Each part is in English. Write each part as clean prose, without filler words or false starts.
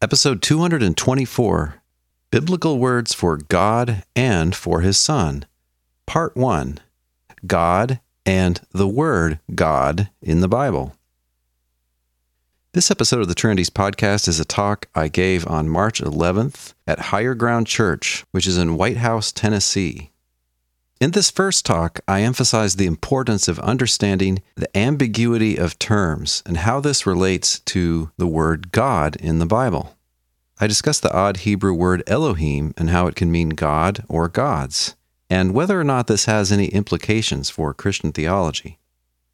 Episode 224, Biblical Words for God and for His Son, Part 1, God and the Word God in the Bible. This episode of the Trinities Podcast is a talk I gave on March 11th at Higher Ground Church, which is in White House, Tennessee. In this first talk, I emphasized the importance of understanding the ambiguity of terms and how this relates to the word God in the Bible. I discussed the odd Hebrew word Elohim and how it can mean God or gods, and whether or not this has any implications for Christian theology.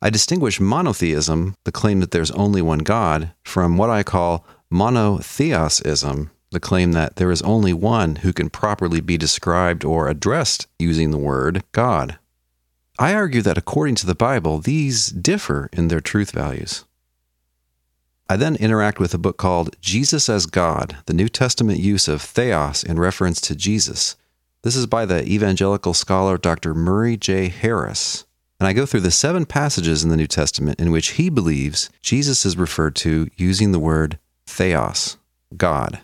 I distinguish monotheism, the claim that there's only one God, from what I call monotheosism, the claim that there is only one who can properly be described or addressed using the word God. I argue that according to the Bible, these differ in their truth values. I then interact with a book called Jesus as God, the New Testament use of theos in reference to Jesus. This is by the evangelical scholar Dr. Murray J. Harris. And I go through the 7 passages in the New Testament in which he believes Jesus is referred to using the word theos, God.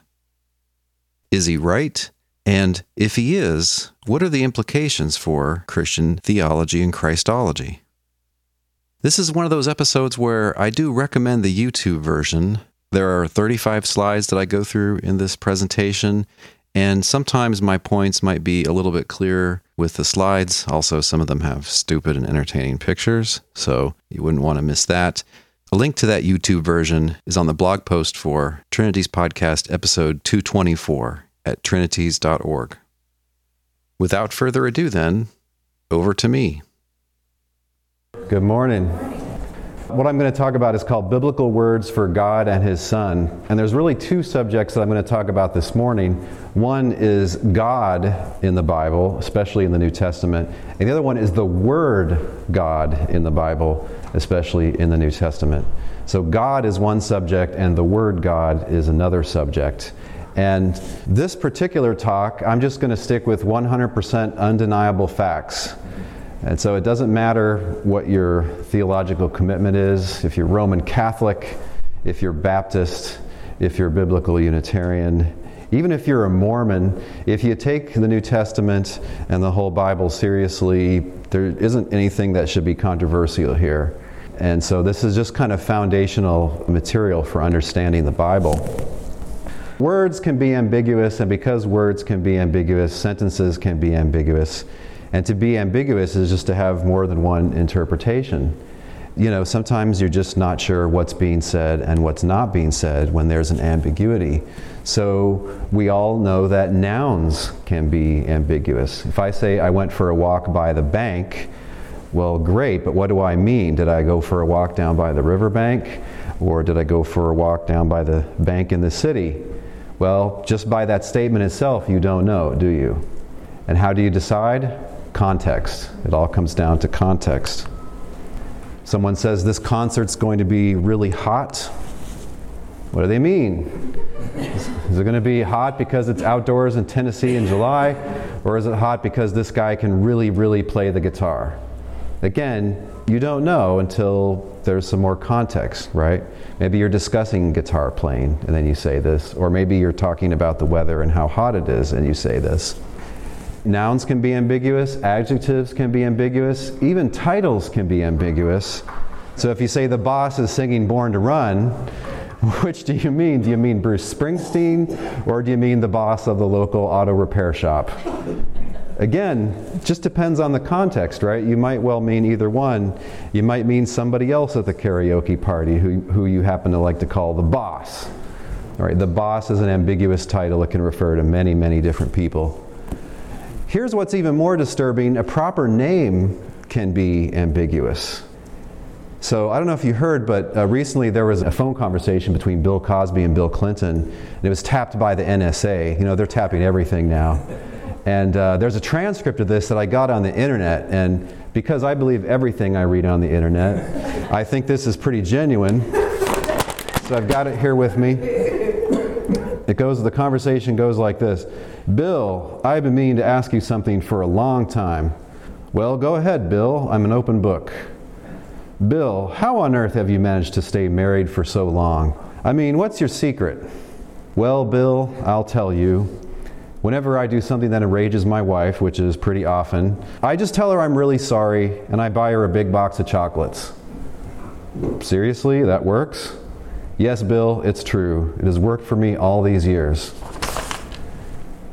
Is he right? And if he is, what are the implications for Christian theology and Christology? This is one of those episodes where I do recommend the YouTube version. There are 35 slides that I go through in this presentation, and sometimes my points might be a little bit clearer with the slides. Also, some of them have stupid and entertaining pictures, so you wouldn't want to miss that. A link to that YouTube version is on the blog post for Trinities Podcast episode 224 at trinities.org. Without further ado then, over to me. Good morning. What I'm going to talk about is called Biblical Words for God and His Son. And there's really 2 subjects that I'm going to talk about this morning. One is God in the Bible, especially in the New Testament. And the other one is the Word God in the Bible, especially in the New Testament. So God is one subject and the Word God is another subject. And this particular talk, I'm just going to stick with 100% undeniable facts. And so it doesn't matter what your theological commitment is, if you're Roman Catholic, if you're Baptist, if you're Biblical Unitarian, even if you're a Mormon, if you take the New Testament and the whole Bible seriously, there isn't anything that should be controversial here. And so this is just kind of foundational material for understanding the Bible. Words can be ambiguous, and because words can be ambiguous, sentences can be ambiguous. And to be ambiguous is just to have more than one interpretation. You know, sometimes you're just not sure what's being said and what's not being said when there's an ambiguity. So we all know that nouns can be ambiguous. If I say, I went for a walk by the bank, well, great, but what do I mean? Did I go for a walk down by the riverbank? Or did I go for a walk down by the bank in the city? Well, just by that statement itself, you don't know, do you? And how do you decide? Context. It all comes down to context. Someone says, this concert's going to be really hot. What do they mean? Is it going to be hot because it's outdoors in Tennessee in July? Or is it hot because this guy can really, really play the guitar? Again, you don't know until there's some more context, right? Maybe you're discussing guitar playing, and then you say this. Or maybe you're talking about the weather and how hot it is, and you say this. Nouns can be ambiguous, adjectives can be ambiguous, even titles can be ambiguous. So if you say the boss is singing Born to Run, which do you mean? Do you mean Bruce Springsteen, or do you mean the boss of the local auto repair shop? Again, just depends on the context, right? You might well mean either one. You might mean somebody else at the karaoke party who you happen to like to call the boss. All right, the boss is an ambiguous title. It can refer to many, many different people. Here's what's even more disturbing. A proper name can be ambiguous. So I don't know if you heard, but recently there was a phone conversation between Bill Cosby and Bill Clinton, and it was tapped by the NSA. You know, they're tapping everything now. And there's a transcript of this that I got on the internet, and because I believe everything I read on the internet, I think this is pretty genuine. So I've got it here with me. The conversation goes like this. Bill, I've been meaning to ask you something for a long time. Well, go ahead, Bill. I'm an open book. Bill, how on earth have you managed to stay married for so long? I mean, what's your secret? Well, Bill, I'll tell you. Whenever I do something that enrages my wife, which is pretty often, I just tell her I'm really sorry and I buy her a big box of chocolates. Seriously, that works? Yes, Bill, it's true. It has worked for me all these years.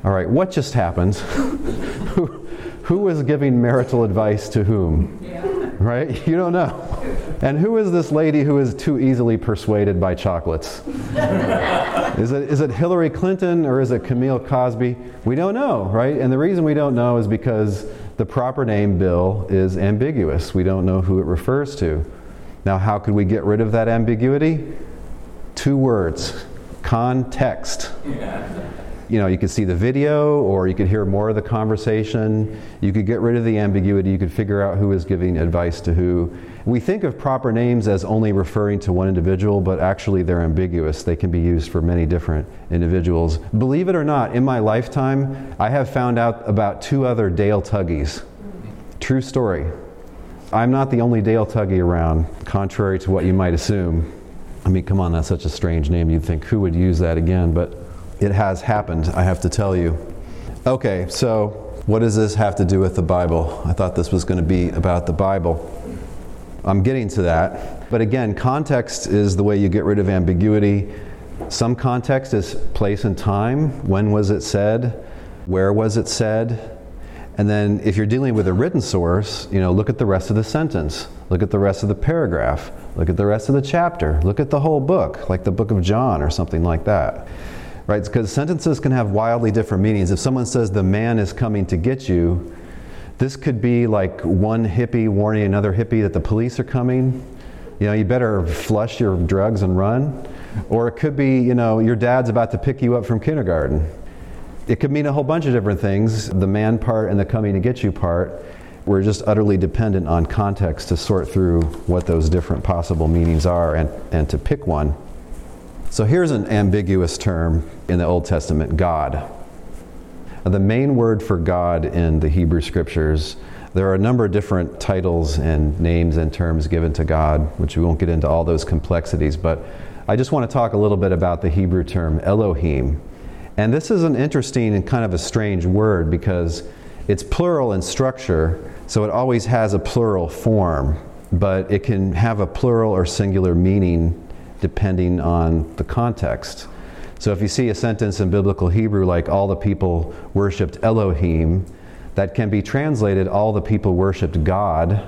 All right, what just happened? Who was giving marital advice to whom? Yeah. Right? You don't know. And who is this lady who is too easily persuaded by chocolates? Is it Hillary Clinton or is it Camille Cosby? We don't know, right? And the reason we don't know is because the proper name Bill is ambiguous. We don't know who it refers to. Now, how could we get rid of that ambiguity? Two words: context. Yeah. You know, you could see the video or you could hear more of the conversation. You could get rid of the ambiguity. You could figure out who is giving advice to who. We think of proper names as only referring to one individual, but actually they're ambiguous. They can be used for many different individuals. Believe it or not, in my lifetime, I have found out about 2 other Dale Tuggys. True story. I'm not the only Dale Tuggy around, contrary to what you might assume. I mean, come on, that's such a strange name. You'd think, who would use that again? But it has happened, I have to tell you. Okay, so what does this have to do with the Bible? I thought this was going to be about the Bible. I'm getting to that. But again, context is the way you get rid of ambiguity. Some context is place and time. When was it said? Where was it said? And then if you're dealing with a written source, you know, look at the rest of the sentence. Look at the rest of the paragraph. Look at the rest of the chapter. Look at the whole book, like the book of John or something like that. Right? Because sentences can have wildly different meanings. If someone says, the man is coming to get you, this could be like one hippie warning another hippie that the police are coming. You know, you better flush your drugs and run. Or it could be, you know, your dad's about to pick you up from kindergarten. It could mean a whole bunch of different things. The man part and the coming to get you part, we're just utterly dependent on context to sort through what those different possible meanings are and to pick one. So here's an ambiguous term in the Old Testament, God. The main word for God in the Hebrew Scriptures, there are a number of different titles and names and terms given to God, which we won't get into all those complexities, but I just want to talk a little bit about the Hebrew term Elohim. And this is an interesting and kind of a strange word because it's plural in structure, so it always has a plural form, but it can have a plural or singular meaning depending on the context. So if you see a sentence in biblical Hebrew like, all the people worshipped Elohim, that can be translated, all the people worshipped God,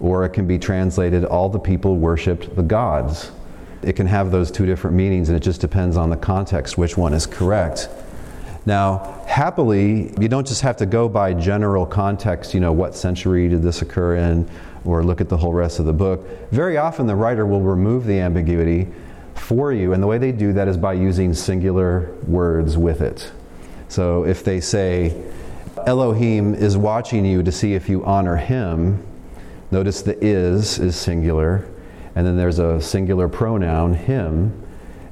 or it can be translated, all the people worshipped the gods. It can have those two different meanings, and it just depends on the context which one is correct. Now, happily, you don't just have to go by general context, you know, what century did this occur in, or look at the whole rest of the book. Very often the writer will remove the ambiguity for you, and the way they do that is by using singular words with it. So if they say, Elohim is watching you to see if you honor him, notice the is singular, and then there's a singular pronoun, him,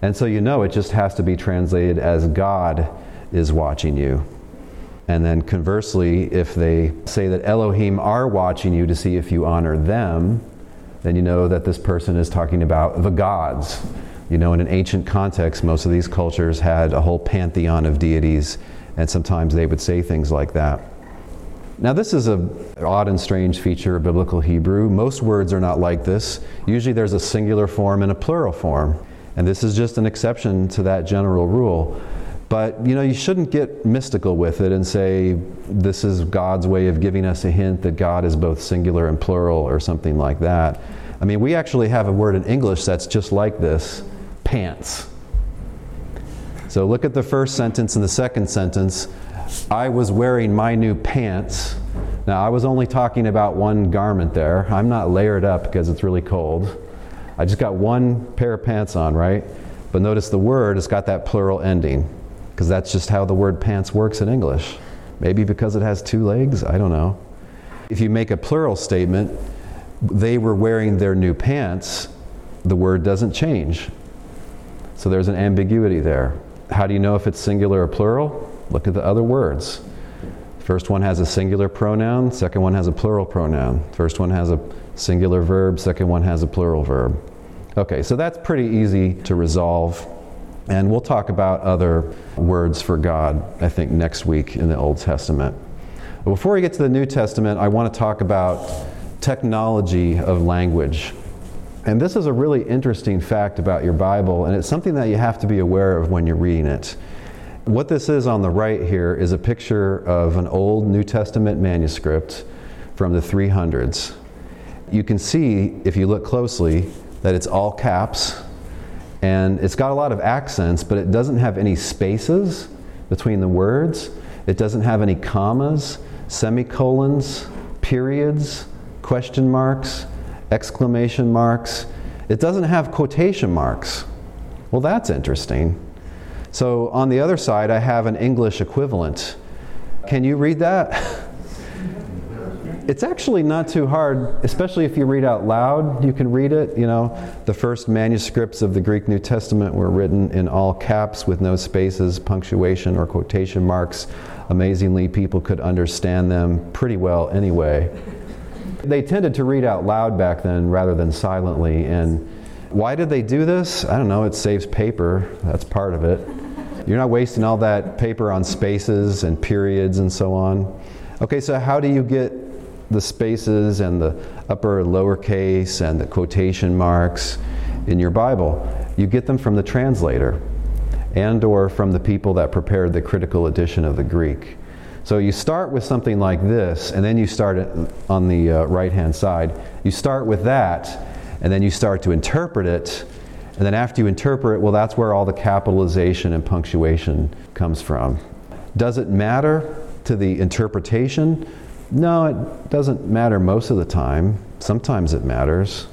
and so you know it just has to be translated as God is watching you. And then conversely, if they say that Elohim are watching you to see if you honor them, then you know that this person is talking about the gods. You know, in an ancient context, most of these cultures had a whole pantheon of deities, and sometimes they would say things like that. Now, this is an odd and strange feature of biblical Hebrew. Most words are not like this. Usually there's a singular form and a plural form, and this is just an exception to that general rule. But, you know, you shouldn't get mystical with it and say, this is God's way of giving us a hint that God is both singular and plural or something like that. I mean, we actually have a word in English that's just like this, pants. So look at the first sentence and the second sentence. I was wearing my new pants. Now, I was only talking about one garment there. I'm not layered up because it's really cold. I just got one pair of pants on, right? But notice the word, it's got that plural ending, because that's just how the word pants works in English. Maybe because it has 2 legs, I don't know. If you make a plural statement, they were wearing their new pants, the word doesn't change. So there's an ambiguity there. How do you know if it's singular or plural? Look at the other words. First one has a singular pronoun, second one has a plural pronoun. First one has a singular verb, second one has a plural verb. Okay, so that's pretty easy to resolve. And we'll talk about other words for God, I think, next week in the Old Testament. But before we get to the New Testament, I want to talk about technology of language. And this is a really interesting fact about your Bible, and it's something that you have to be aware of when you're reading it. What this is on the right here is a picture of an old New Testament manuscript from the 300s. You can see, if you look closely, that it's all caps, and it's got a lot of accents, but it doesn't have any spaces between the words. It doesn't have any commas, semicolons, periods, question marks, exclamation marks. It doesn't have quotation marks. Well, that's interesting. So on the other side, I have an English equivalent. Can you read that? It's actually not too hard, especially if you read out loud. You can read it. You know, the first manuscripts of the Greek New Testament were written in all caps with no spaces, punctuation, or quotation marks. Amazingly, people could understand them pretty well anyway. They tended to read out loud back then rather than silently. And why did they do this? I don't know. It saves paper. That's part of it. You're not wasting all that paper on spaces and periods and so on. Okay, so how do you get the spaces and the upper and lower case and the quotation marks in your Bible? You get them from the translator and or from the people that prepared the critical edition of the Greek. So you start with something like this, and then you start on the right-hand side. You start with that, and then you start to interpret it. And then after you interpret, well, that's where all the capitalization and punctuation comes from. Does it matter to the interpretation? No, it doesn't matter most of the time. Sometimes it matters.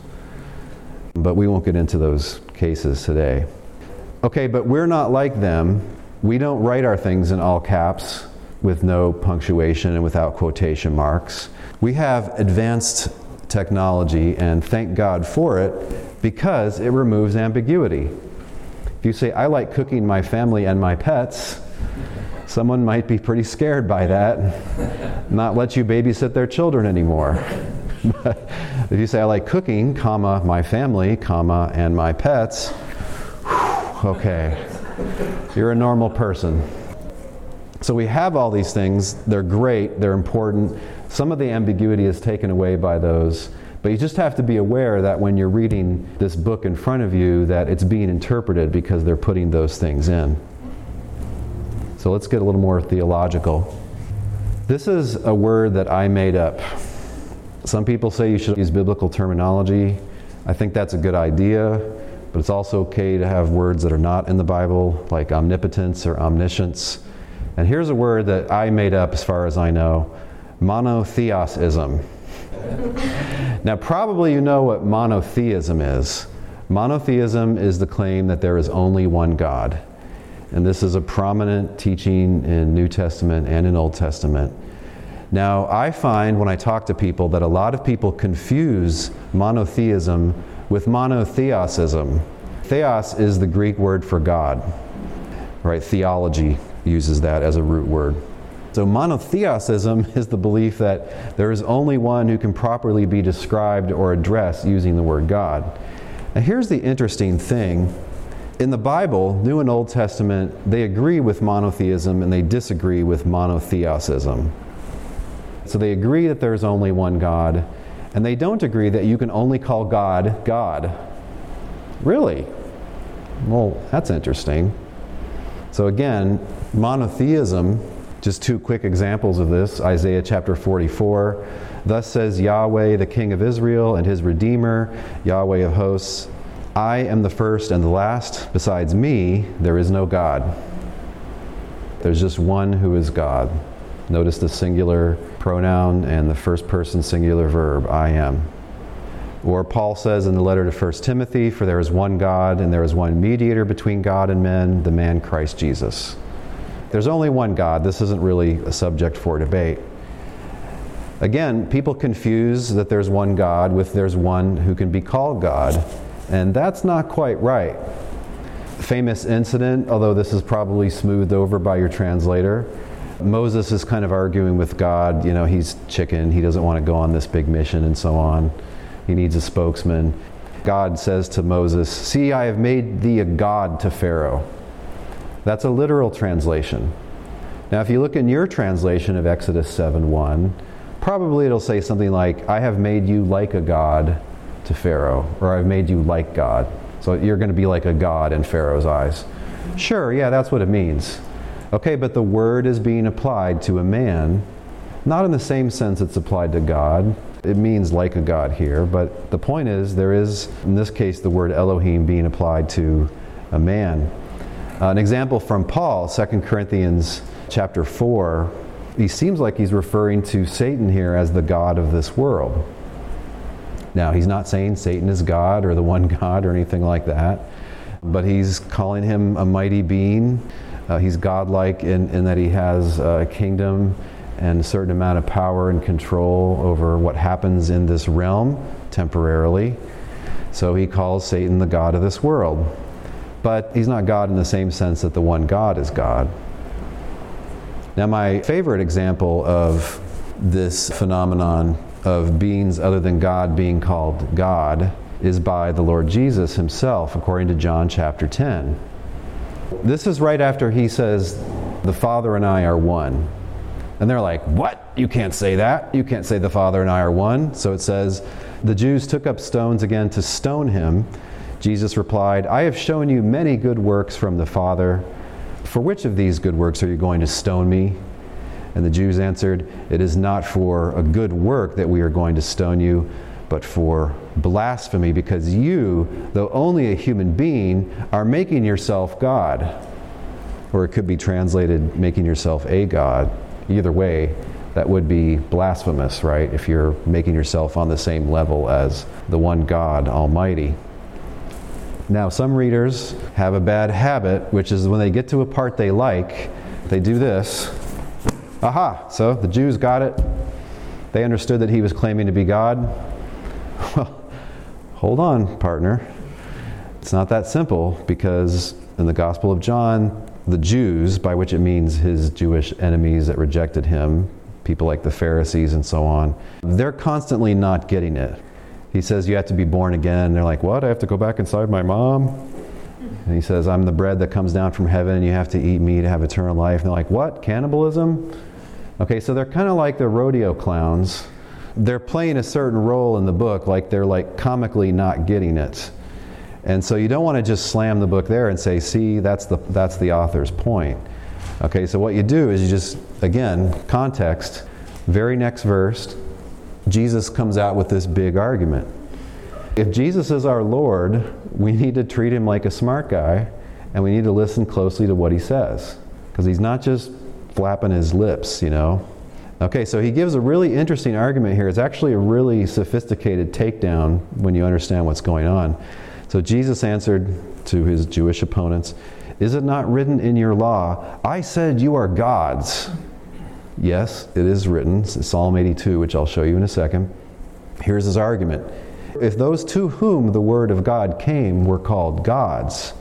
But we won't get into those cases today. Okay, but we're not like them. We don't write our things in all caps with no punctuation and without quotation marks. We have advanced technology, and thank God for it, because it removes ambiguity. If you say, I like cooking my family and my pets, someone might be pretty scared by that, not let you babysit their children anymore. But if you say, I like cooking, comma, my family, comma, and my pets, whew, okay, you're a normal person. So we have all these things. They're great. They're important. Some of the ambiguity is taken away by those. But you just have to be aware that when you're reading this book in front of you, that it's being interpreted because they're putting those things in. So let's get a little more theological. This is a word that I made up. Some people say you should use biblical terminology. I think that's a good idea, but it's also okay to have words that are not in the Bible, like omnipotence or omniscience. And here's a word that I made up as far as I know, monotheism. Now, probably you know what monotheism is. Monotheism is the claim that there is only one God. And this is a prominent teaching in New Testament and in Old Testament. Now, I find when I talk to people that a lot of people confuse monotheism with monotheosism. Theos is the Greek word for God, right? Theology uses that as a root word. So monotheosism is the belief that there is only one who can properly be described or addressed using the word God. Now, here's the interesting thing. In the Bible, New and Old Testament, they agree with monotheism and they disagree with monotheosism. So they agree that there's only one God, and they don't agree that you can only call God, God. Really? Well, that's interesting. So again, monotheism, just two quick examples of this. Isaiah chapter 44, thus says Yahweh, the King of Israel and his Redeemer, Yahweh of hosts, I am the first and the last. Besides me, there is no God. There's just one who is God. Notice the singular pronoun and the first person singular verb, I am. Or Paul says in the letter to 1 Timothy, for there is one God and there is one mediator between God and men, the man Christ Jesus. There's only one God. This isn't really a subject for debate. Again, people confuse that there's one God with there's one who can be called God. And that's not quite right. Famous incident, although this is probably smoothed over by your translator. Moses is kind of arguing with God. You know, he's chicken. He doesn't want to go on this big mission and so on. He needs a spokesman. God says to Moses, see, I have made thee a god to Pharaoh. That's a literal translation. Now, if you look in your translation of Exodus 7:1, probably it'll say something like, I have made you like a god to Pharaoh, or I've made you like God. So you're going to be like a god in Pharaoh's eyes. Sure, yeah, that's what it means. Okay, but the word is being applied to a man, not in the same sense it's applied to God. It means like a god here, but the point is there is, in this case, the word Elohim being applied to a man. An example from Paul, 2 Corinthians chapter 4, he seems like he's referring to Satan here as the god of this world. Now, he's not saying Satan is God or the one God or anything like that, but he's calling him a mighty being. He's godlike in that he has a kingdom and a certain amount of power and control over what happens in this realm temporarily. So he calls Satan the god of this world. But he's not God in the same sense that the one God is God. Now, my favorite example of this phenomenon of beings other than God being called God is by the Lord Jesus himself, according to John chapter 10. This is right after he says, the Father and I are one. And they're like, what? You can't say that. You can't say the Father and I are one. So it says, the Jews took up stones again to stone him. Jesus replied, I have shown you many good works from the Father. For which of these good works are you going to stone me? And the Jews answered, it is not for a good work that we are going to stone you, but for blasphemy, because you, though only a human being, are making yourself God. Or it could be translated, making yourself a god. Either way, that would be blasphemous, right? If you're making yourself on the same level as the one God Almighty. Now, some readers have a bad habit, which is when they get to a part they like, they do this. Aha! So the Jews got it. They understood that he was claiming to be God. Well, hold on, partner. It's not that simple, because in the Gospel of John, the Jews, by which it means his Jewish enemies that rejected him, people like the Pharisees and so on, they're constantly not getting it. He says, you have to be born again. And they're like, what? I have to go back inside my mom? And he says, I'm the bread that comes down from heaven, and you have to eat me to have eternal life. And they're like, what? Cannibalism? Okay, so they're kind of like the rodeo clowns. They're playing a certain role in the book, like they're like comically not getting it. And so you don't want to just slam the book there and say, see, that's the author's point. Okay, so what you do is you just, again, context, very next verse, Jesus comes out with this big argument. If Jesus is our Lord, we need to treat him like a smart guy, and we need to listen closely to what he says, because he's not just flapping his lips, you know. Okay, so he gives a really interesting argument here. It's actually a really sophisticated takedown when you understand what's going on. So Jesus answered to his Jewish opponents, is it not written in your law, I said you are gods? Yes, it is written, Psalm 82, which I'll show you in a second. Here's his argument. If those to whom the word of God came were called gods,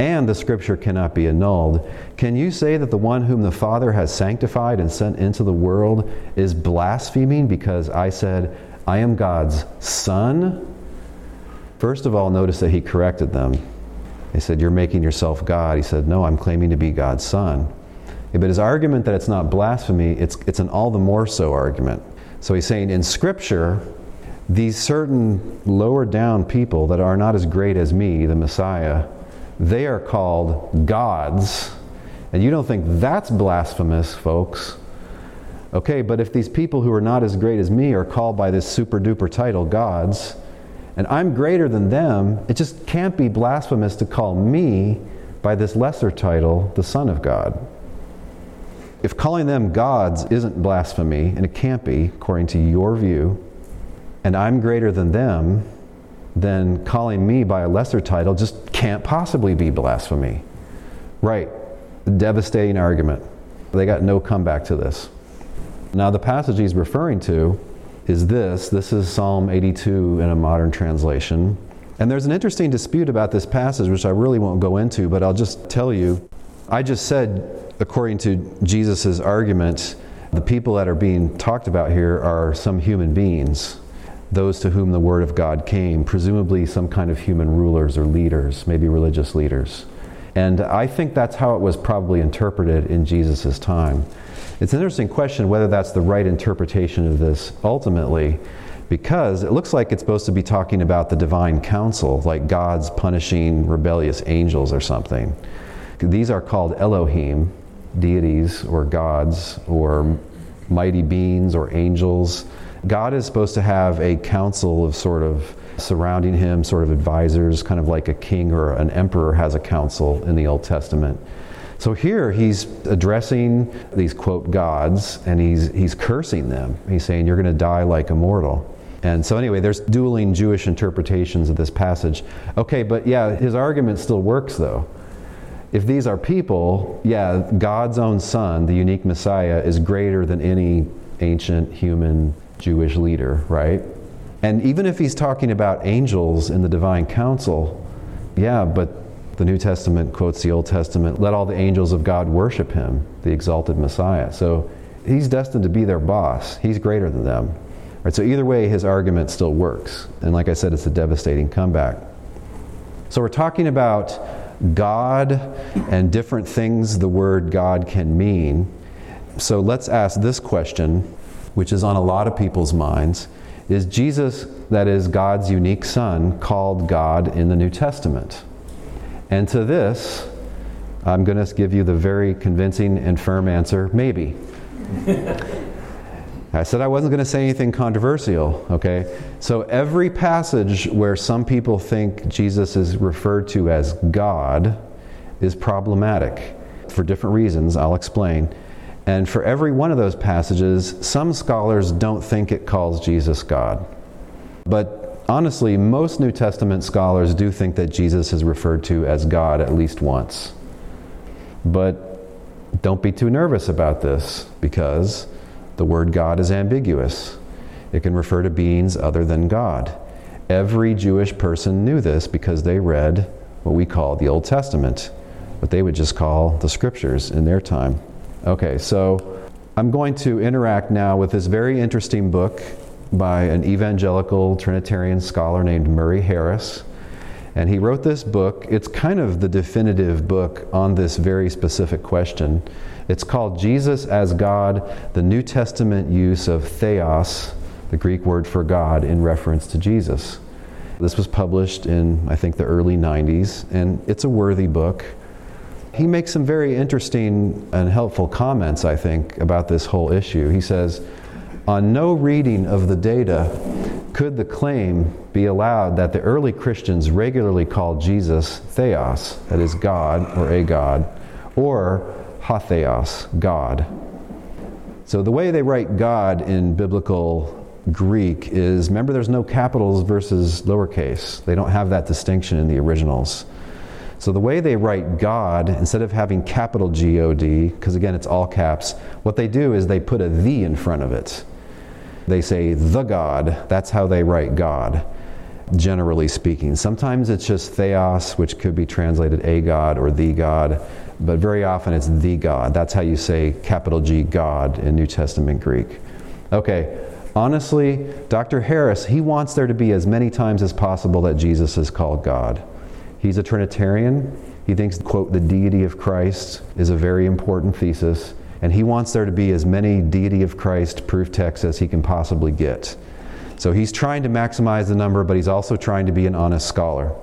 and the scripture cannot be annulled, can you say that the one whom the Father has sanctified and sent into the world is blaspheming because I said, I am God's son? First of all, notice that he corrected them. He said, you're making yourself God. He said, no, I'm claiming to be God's son. Yeah, but his argument that it's not blasphemy, it's an all the more so argument. So he's saying in scripture, these certain lower down people that are not as great as me, the Messiah, they are called gods. And you don't think that's blasphemous, folks. Okay, but if these people who are not as great as me are called by this super duper title gods, and I'm greater than them, it just can't be blasphemous to call me by this lesser title, the Son of God. If calling them gods isn't blasphemy, and it can't be, according to your view, and I'm greater than them, then calling me by a lesser title just can't possibly be blasphemy. Right. Devastating argument. They got no comeback to this. Now, the passage he's referring to is this. This is Psalm 82 in a modern translation. And there's an interesting dispute about this passage, which I really won't go into, but I'll just tell you. I just said, according to Jesus' argument, the people that are being talked about here are some human beings, those to whom the word of God came, presumably some kind of human rulers or leaders, maybe religious leaders. And I think that's how it was probably interpreted in Jesus' time. It's an interesting question whether that's the right interpretation of this ultimately, because it looks like it's supposed to be talking about the divine counsel, like God's punishing rebellious angels or something. These are called Elohim, deities or gods or mighty beings or angels. God is supposed to have a council of sort of surrounding him, sort of advisors, kind of like a king or an emperor has a council in the Old Testament. So here he's addressing these, quote, gods, and he's cursing them. He's saying, you're going to die like a mortal. And so anyway, there's dueling Jewish interpretations of this passage. Okay, but yeah, his argument still works, though. If these are people, yeah, God's own son, the unique Messiah, is greater than any ancient human Jewish leader, right? And even if he's talking about angels in the divine council, yeah, but the New Testament quotes the Old Testament, let all the angels of God worship him, the exalted Messiah. So he's destined to be their boss. He's greater than them. Right, so either way, his argument still works. And like I said, it's a devastating comeback. So we're talking about God and different things the word God can mean. So let's ask this question, which is on a lot of people's minds. Is Jesus, that is God's unique son, called God in the New Testament? And to this, I'm going to give you the very convincing and firm answer, maybe. I said I wasn't going to say anything controversial, okay? So every passage where some people think Jesus is referred to as God is problematic for different reasons, I'll explain. And for every one of those passages, some scholars don't think it calls Jesus God. But honestly, most New Testament scholars do think that Jesus is referred to as God at least once. But don't be too nervous about this, because the word God is ambiguous. It can refer to beings other than God. Every Jewish person knew this because they read what we call the Old Testament, what they would just call the Scriptures in their time. Okay, so I'm going to interact now with this very interesting book by an evangelical Trinitarian scholar named Murray Harris. And he wrote this book. It's kind of the definitive book on this very specific question. It's called Jesus as God, the New Testament Use of Theos, the Greek word for God, in reference to Jesus. This was published in, I think, the early 90s, and it's a worthy book. He makes some very interesting and helpful comments, I think, about this whole issue. He says, on no reading of the data could the claim be allowed that the early Christians regularly called Jesus Theos, that is God or a God, or hatheos, God. So the way they write God in biblical Greek is, remember, there's no capitals versus lowercase. They don't have that distinction in the originals. So the way they write God, instead of having capital G-O-D, because again, it's all caps, what they do is they put a the in front of it. They say, the God. That's how they write God, generally speaking. Sometimes it's just theos, which could be translated a God or the God, but very often it's the God. That's how you say capital G God in New Testament Greek. Okay, honestly, Dr. Harris, he wants there to be as many times as possible that Jesus is called God. He's a Trinitarian. He thinks, quote, the deity of Christ is a very important thesis, and he wants there to be as many deity of Christ proof texts as he can possibly get. So he's trying to maximize the number, but he's also trying to be an honest scholar.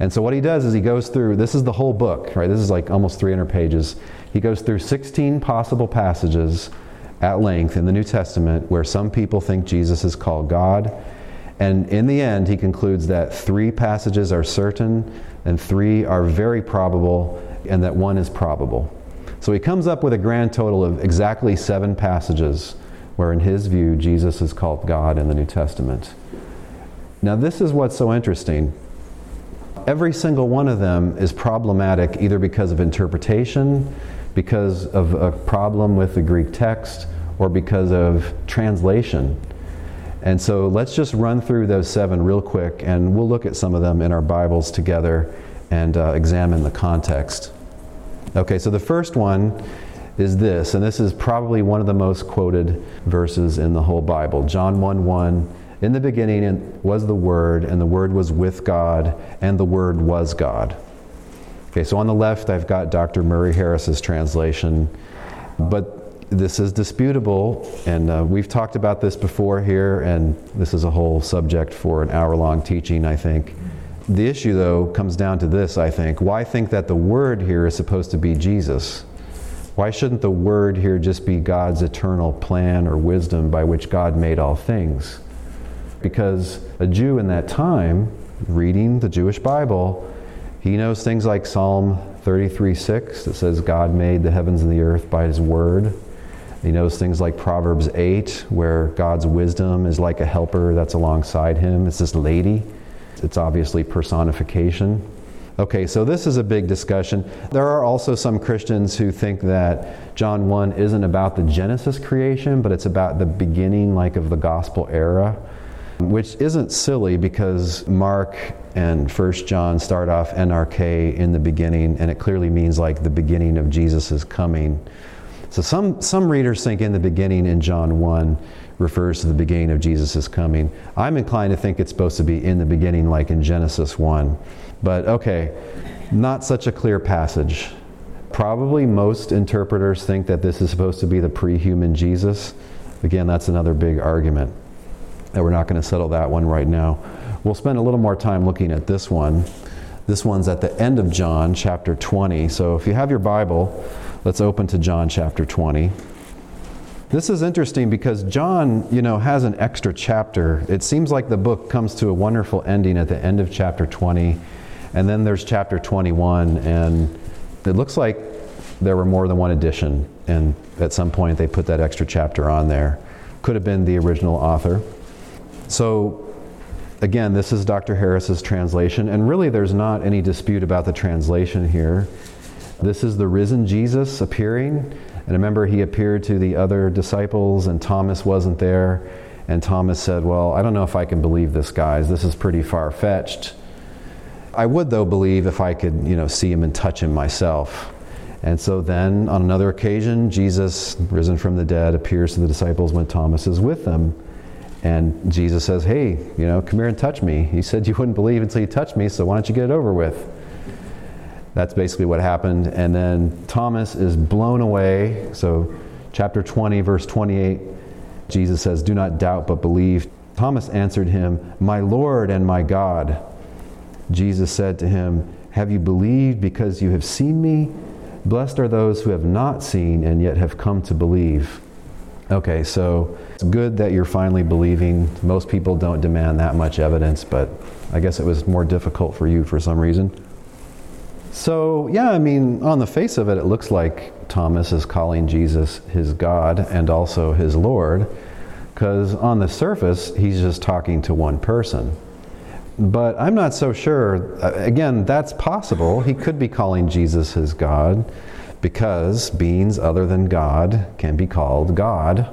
And so what he does is he goes through, this is the whole book, right? This is like almost 300 pages. He goes through 16 possible passages at length in the New Testament where some people think Jesus is called God. And in the end, he concludes that 3 passages are certain and 3 are very probable and that 1 is probable. So he comes up with a grand total of exactly 7 passages where, in his view, Jesus is called God in the New Testament. Now, this is what's so interesting. Every single one of them is problematic either because of interpretation, because of a problem with the Greek text, or because of translation. And so let's just run through those 7 real quick, and we'll look at some of them in our Bibles together and examine the context. Okay, so the first one is this, and this is probably one of the most quoted verses in the whole Bible. John 1:1, in the beginning was the Word, and the Word was with God, and the Word was God. Okay, so on the left, I've got Dr. Murray Harris's translation, but this is disputable, and we've talked about this before here, and this is a whole subject for an hour-long teaching, I think. The issue, though, comes down to this, I think. Why think that the Word here is supposed to be Jesus? Why shouldn't the Word here just be God's eternal plan or wisdom by which God made all things? Because a Jew in that time, reading the Jewish Bible, he knows things like Psalm 33:6 that says God made the heavens and the earth by His Word. He knows things like Proverbs 8 where God's wisdom is like a helper that's alongside Him. It's this lady. It's obviously personification. Okay, so this is a big discussion. There are also some Christians who think that John 1 isn't about the Genesis creation, but it's about the beginning, like, of the gospel era, which isn't silly because Mark and 1 John start off NRK, in the beginning, and it clearly means like the beginning of Jesus' coming. So some readers think in the beginning in John 1 refers to the beginning of Jesus' coming. I'm inclined to think it's supposed to be in the beginning like in Genesis 1. But okay, not such a clear passage. Probably most interpreters think that this is supposed to be the pre-human Jesus. Again, that's another big argument. And we're not going to settle that one right now. We'll spend a little more time looking at this one. This one's at the end of John chapter 20. So if you have your Bible, let's open to John chapter 20. This is interesting because John, has an extra chapter. It seems like the book comes to a wonderful ending at the end of chapter 20, and then there's chapter 21, and it looks like there were more than one edition, and at some point they put that extra chapter on there. Could have been the original author. So, again, this is Dr. Harris's translation, and really there's not any dispute about the translation here. This is the risen Jesus appearing. And remember, He appeared to the other disciples, and Thomas wasn't there. And Thomas said, well, I don't know if I can believe this, guys. This is pretty far-fetched. I would, though, believe if I could, see Him and touch Him myself. And so then, on another occasion, Jesus, risen from the dead, appears to the disciples when Thomas is with them. And Jesus says, hey, come here and touch me. He said you wouldn't believe until you touched me, so why don't you get it over with? That's basically what happened. And then Thomas is blown away. So chapter 20, verse 28, Jesus says, do not doubt, but believe. Thomas answered Him, my Lord and my God. Jesus said to him, have you believed because you have seen me? Blessed are those who have not seen and yet have come to believe. Okay, so it's good that you're finally believing. Most people don't demand that much evidence, but I guess it was more difficult for you for some reason. So, on the face of it, it looks like Thomas is calling Jesus his God and also his Lord, because on the surface, he's just talking to one person. But I'm not so sure. Again, that's possible. He could be calling Jesus his God, because beings other than God can be called God.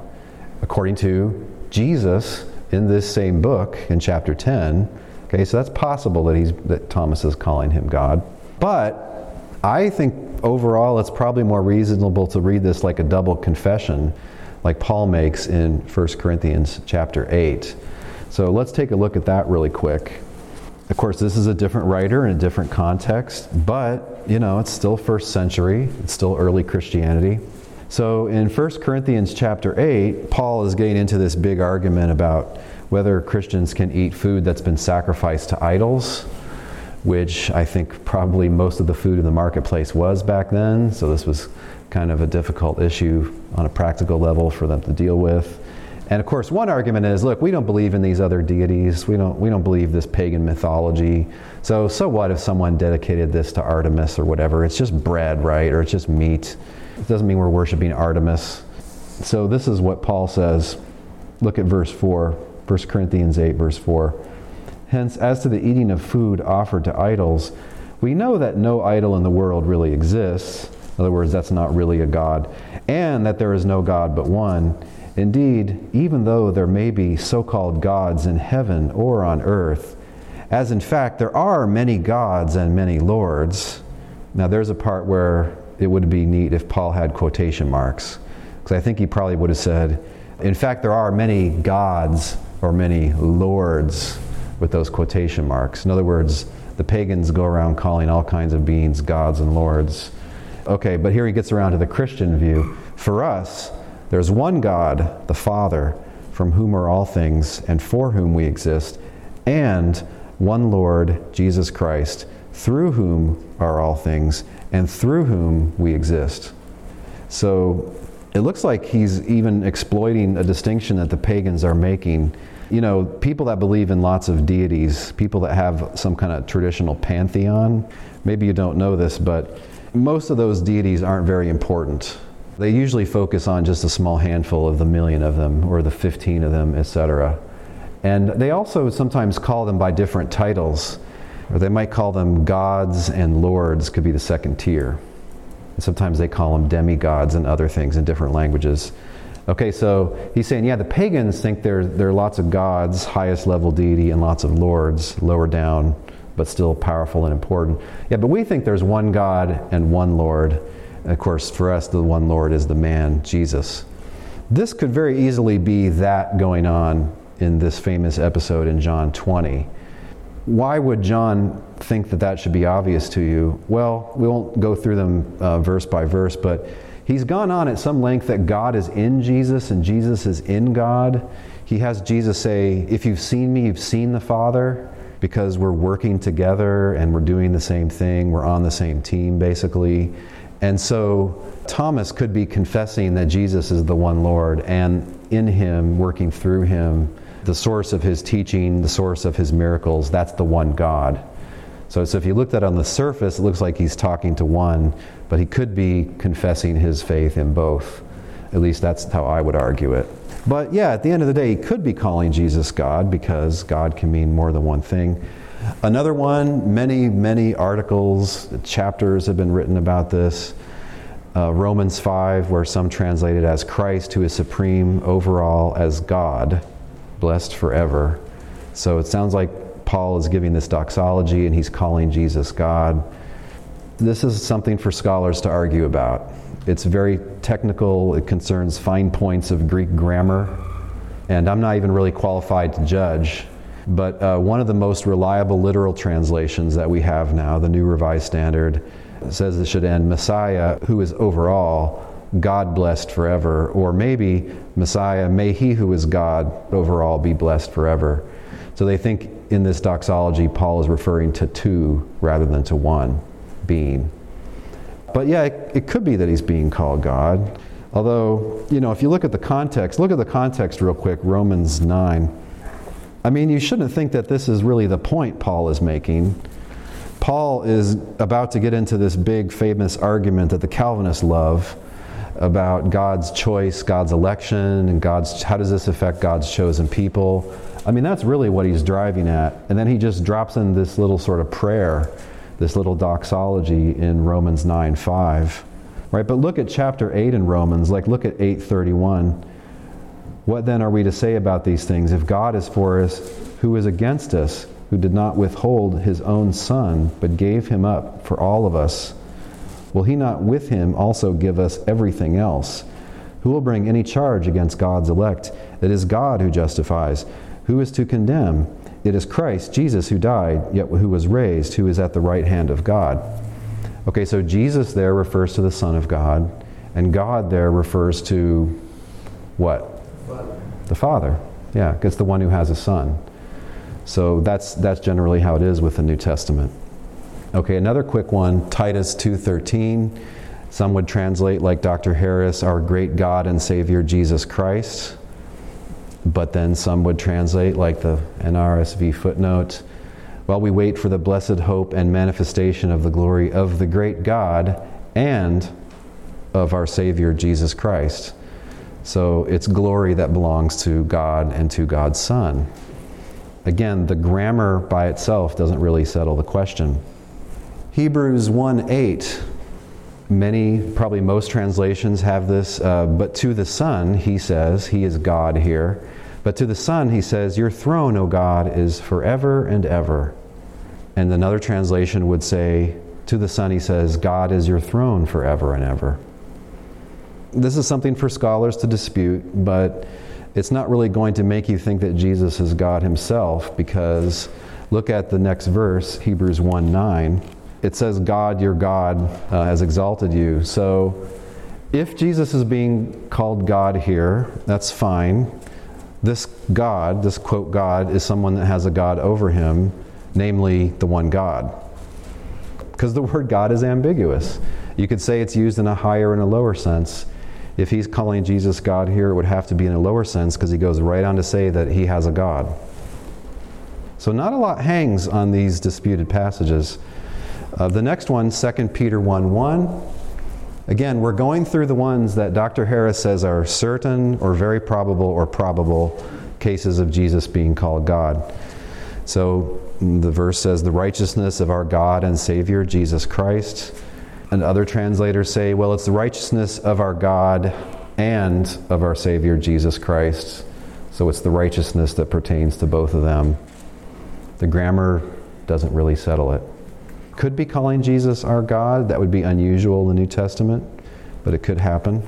According to Jesus, in this same book, in chapter 10, okay, so that's possible that Thomas is calling Him God. But I think overall it's probably more reasonable to read this like a double confession, like Paul makes in 1 Corinthians chapter 8. So let's take a look at that really quick. Of course, this is a different writer in a different context, but, it's still first century. It's still early Christianity. So in 1 Corinthians chapter 8, Paul is getting into this big argument about whether Christians can eat food that's been sacrificed to idols, which I think probably most of the food in the marketplace was back then. So this was kind of a difficult issue on a practical level for them to deal with. And of course, one argument is, look, we don't believe in these other deities. We don't believe this pagan mythology. So what if someone dedicated this to Artemis or whatever? It's just bread, right? Or it's just meat. It doesn't mean we're worshiping Artemis. So this is what Paul says. Look at verse 4, 1 Corinthians 8, verse 4. Hence, as to the eating of food offered to idols, we know that no idol in the world really exists. In other words, that's not really a god. And that there is no God but one. Indeed, even though there may be so-called gods in heaven or on earth, as in fact there are many gods and many lords. Now there's a part where it would be neat if Paul had quotation marks, because I think he probably would have said, in fact there are many gods or many lords, with those quotation marks. In other words, the pagans go around calling all kinds of beings gods and lords. Okay, but here he gets around to the Christian view. For us, there's one God, the Father, from whom are all things and for whom we exist, and one Lord, Jesus Christ, through whom are all things and through whom we exist. So it looks like he's even exploiting a distinction that the pagans are making. You know, people that believe in lots of deities, people that have some kind of traditional pantheon, maybe you don't know this, but most of those deities aren't very important. They usually focus on just a small handful of the million of them or the 15 of them, etc. And they also sometimes call them by different titles, or they might call them gods and lords, could be the second tier. And sometimes they call them demigods and other things in different languages. Okay, so he's saying, yeah, the pagans think there are lots of gods, highest level deity, and lots of lords, lower down, but still powerful and important. Yeah, but we think there's one God and one Lord. And of course, for us, the one Lord is the man, Jesus. This could very easily be that going on in this famous episode in John 20. Why would John think that should be obvious to you? Well, we won't go through them verse by verse, but he's gone on at some length that God is in Jesus and Jesus is in God. He has Jesus say, if you've seen me, you've seen the Father, because we're working together and we're doing the same thing. We're on the same team, basically. And so Thomas could be confessing that Jesus is the one Lord, and in him, working through him, the source of his teaching, the source of his miracles, that's the one God. So if you look at on the surface, it looks like he's talking to one, but he could be confessing his faith in both. At least that's how I would argue it. But yeah, at the end of the day, he could be calling Jesus God, because God can mean more than one thing. Another one, many, many articles, chapters have been written about this. Romans 5, where some translate it as Christ, who is supreme overall as God, blessed forever. So it sounds like Paul is giving this doxology and he's calling Jesus God. This is something for scholars to argue about. It's very technical. It concerns fine points of Greek grammar, and I'm not even really qualified to judge. But one of the most reliable literal translations that we have now, the New Revised Standard, says it should end Messiah, who is overall God blessed forever, or maybe Messiah, may he who is God overall be blessed forever. So they think in this doxology, Paul is referring to two rather than to one being. But yeah, it could be that he's being called God. Although, you know, if you look at the context real quick, Romans 9. I mean, you shouldn't think that this is really the point Paul is making. Paul is about to get into this big famous argument that the Calvinists love about God's choice, God's election, and how does this affect God's chosen people? I mean, that's really what he's driving at. And then he just drops in this little sort of prayer, this little doxology in Romans 9:5, right? But look at chapter 8 in Romans, look at 8:31. What then are we to say about these things? If God is for us, who is against us? Who did not withhold his own son, but gave him up for all of us? Will he not with him also give us everything else? Who will bring any charge against God's elect? It is God who justifies. Who is to condemn? It is Christ, Jesus, who died, yet who was raised, who is at the right hand of God. Okay, so Jesus there refers to the Son of God, and God there refers to what? The Father. Yeah, it's the one who has a son. So that's generally how it is with the New Testament. Okay, another quick one, Titus 2:13. Some would translate, like Dr. Harris, our great God and Savior Jesus Christ. But then some would translate, like the NRSV footnote, while we wait for the blessed hope and manifestation of the glory of the great God and of our Savior Jesus Christ. So it's glory that belongs to God and to God's Son. Again, the grammar by itself doesn't really settle the question. Hebrews 1:8, probably most translations have this, but to the Son, he says, he is God here, but to the Son, he says, your throne, O God, is forever and ever. And another translation would say, to the Son, he says, God is your throne forever and ever. This is something for scholars to dispute, but it's not really going to make you think that Jesus is God himself, because Look at the next verse, Hebrews 1:9. It says, God, your God, has exalted you. So if Jesus is being called God here, that's fine. This God, this quote God, is someone that has a God over him, namely the one God. Because the word God is ambiguous. You could say it's used in a higher and a lower sense. If he's calling Jesus God here, it would have to be in a lower sense because he goes right on to say that he has a God. So not a lot hangs on these disputed passages. The next one, 2 Peter 1:1. Again, we're going through the ones that Dr. Harris says are certain or very probable or probable cases of Jesus being called God. So the verse says, the righteousness of our God and Savior, Jesus Christ. And other translators say, well, it's the righteousness of our God and of our Savior, Jesus Christ. So it's the righteousness that pertains to both of them. The grammar doesn't really settle it. Could be calling Jesus our God. That would be unusual in the New Testament, but it could happen.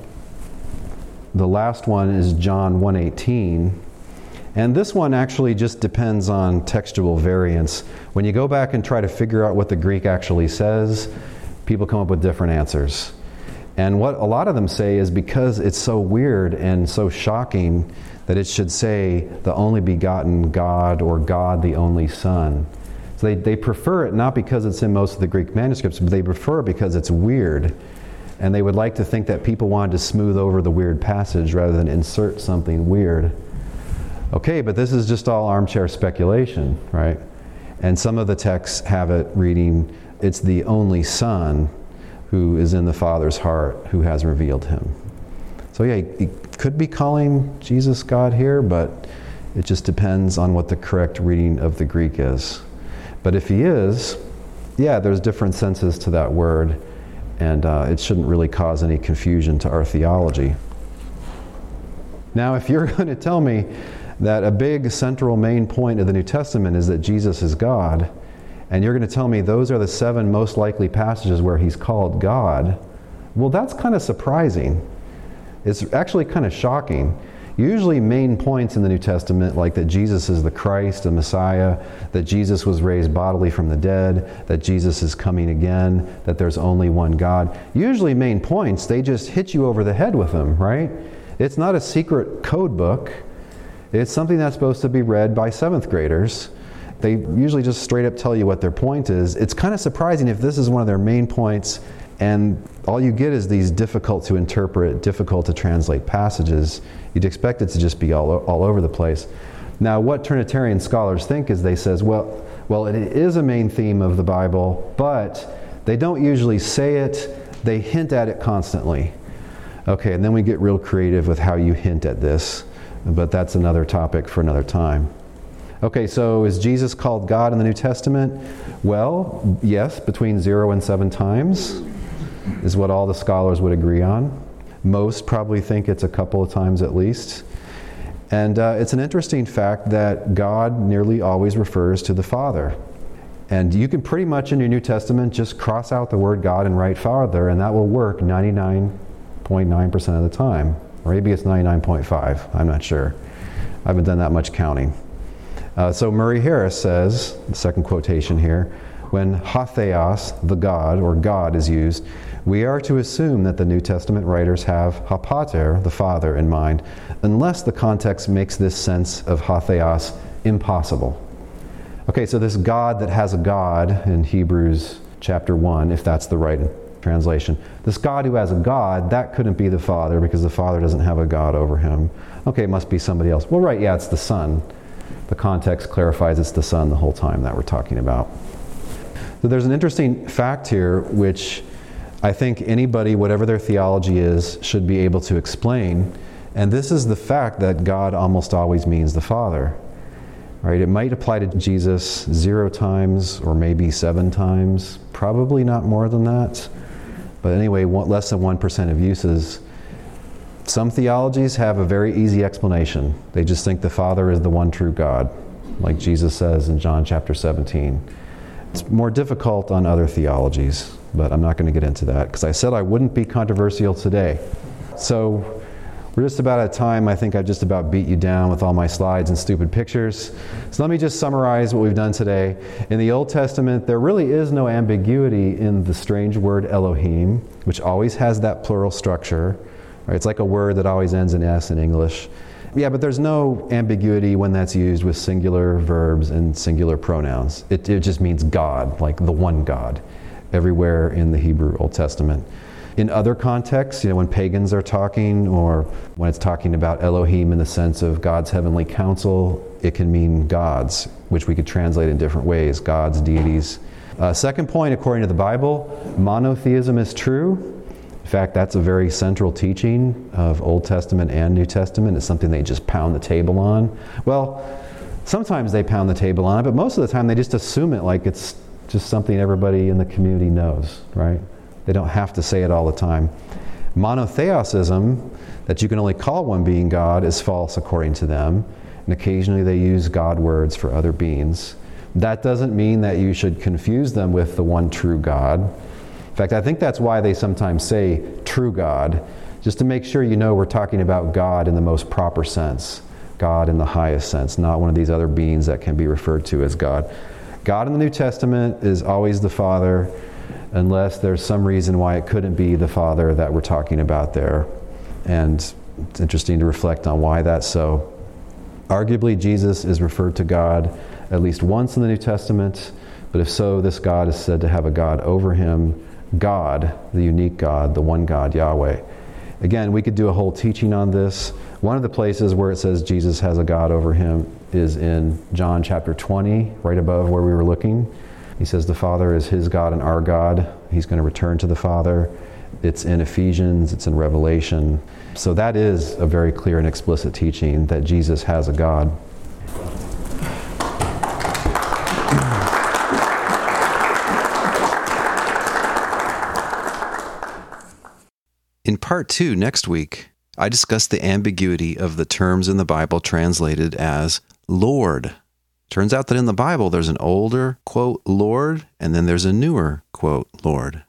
The last one is John 1:18. And this one actually just depends on textual variance. When you go back and try to figure out what the Greek actually says, people come up with different answers. And what a lot of them say is because it's so weird and so shocking that it should say the only begotten God or God the only Son. So they prefer it not because it's in most of the Greek manuscripts, but they prefer it because it's weird. And they would like to think that people wanted to smooth over the weird passage rather than insert something weird. Okay, but this is just all armchair speculation, right? And some of the texts have it reading, it's the only Son who is in the Father's heart who has revealed him. So yeah, he could be calling Jesus God here, but it just depends on what the correct reading of the Greek is. But if he is, yeah, there's different senses to that word, and it shouldn't really cause any confusion to our theology. Now, if you're going to tell me that a big central main point of the New Testament is that Jesus is God, and you're going to tell me those are the 7 most likely passages where he's called God, well, that's kind of surprising. It's actually kind of shocking. Usually main points in the New Testament, like that Jesus is the Christ, the Messiah, that Jesus was raised bodily from the dead, that Jesus is coming again, that there's only one God. Usually main points, they just hit you over the head with them, right? It's not a secret code book. It's something that's supposed to be read by 7th graders. They usually just straight up tell you what their point is. It's kind of surprising if this is one of their main points and all you get is these difficult to interpret, difficult to translate passages. You'd expect it to just be all over the place. Now, what Trinitarian scholars think is they says, well, it is a main theme of the Bible, but they don't usually say it. They hint at it constantly. Okay, and then we get real creative with how you hint at this, but that's another topic for another time. Okay, so is Jesus called God in the New Testament? Well, yes, between 0 and 7 times is what all the scholars would agree on. Most probably think it's a couple of times at least. And it's an interesting fact that God nearly always refers to the Father. And you can pretty much in your New Testament just cross out the word God and write Father, and that will work 99.9% of the time. Or maybe it's 99.5, I'm not sure. I haven't done that much counting. So Murray Harris says, the second quotation here, when hatheos, the God, or God is used, we are to assume that the New Testament writers have hapater, the Father, in mind, unless the context makes this sense of hatheos impossible. Okay, so this God that has a God in Hebrews chapter 1, if that's the right translation, this God who has a God, that couldn't be the Father because the Father doesn't have a God over him. Okay, it must be somebody else. Well, right, yeah, it's the Son. The context clarifies it's the Son the whole time that we're talking about. So there's an interesting fact here, which I think anybody, whatever their theology is, should be able to explain. And this is the fact that God almost always means the Father. Right? It might apply to Jesus 0 times or maybe 7 times, probably not more than that. But anyway, less than 1% of uses. Some theologies have a very easy explanation. They just think the Father is the one true God, like Jesus says in John chapter 17. It's more difficult on other theologies, but I'm not going to get into that because I said I wouldn't be controversial today. So We're just about at time. I think I've just about beat you down with all my slides and stupid pictures. So let me just summarize what we've done today. In the Old Testament, there really is no ambiguity in the strange word Elohim, which always has that plural structure. Right? It's like a word that always ends in S in English. Yeah, but there's no ambiguity when that's used with singular verbs and singular pronouns. It just means God, like the one God, everywhere in the Hebrew Old Testament. In other contexts, when pagans are talking, or when it's talking about Elohim in the sense of God's heavenly counsel, it can mean gods, which we could translate in different ways, gods, deities. Second point, according to the Bible, monotheism is true. In fact, that's a very central teaching of Old Testament and New Testament. It's something they just pound the table on. Well, sometimes they pound the table on it, but most of the time they just assume it like it's just something everybody in the community knows, right? They don't have to say it all the time. Monotheism, that you can only call one being God, is false according to them. And occasionally they use God words for other beings. That doesn't mean that you should confuse them with the one true God. In fact, I think that's why they sometimes say true God, just to make sure you know we're talking about God in the most proper sense. God in the highest sense, not one of these other beings that can be referred to as God. God in the New Testament is always the Father, unless there's some reason why it couldn't be the Father that we're talking about there. And it's interesting to reflect on why that's so. Arguably, Jesus is referred to God at least once in the New Testament, but if so, this God is said to have a God over him, God, the unique God, the one God, Yahweh. Again, we could do a whole teaching on this. One of the places where it says Jesus has a God over him is in John chapter 20, right above where we were looking. He says the Father is his God and our God. He's going to return to the Father. It's in Ephesians, it's in Revelation. So that is a very clear and explicit teaching that Jesus has a God. In part 2 next week, I discuss the ambiguity of the terms in the Bible translated as Lord. Turns out that in the Bible, there's an older, quote, Lord, and then there's a newer, quote, Lord.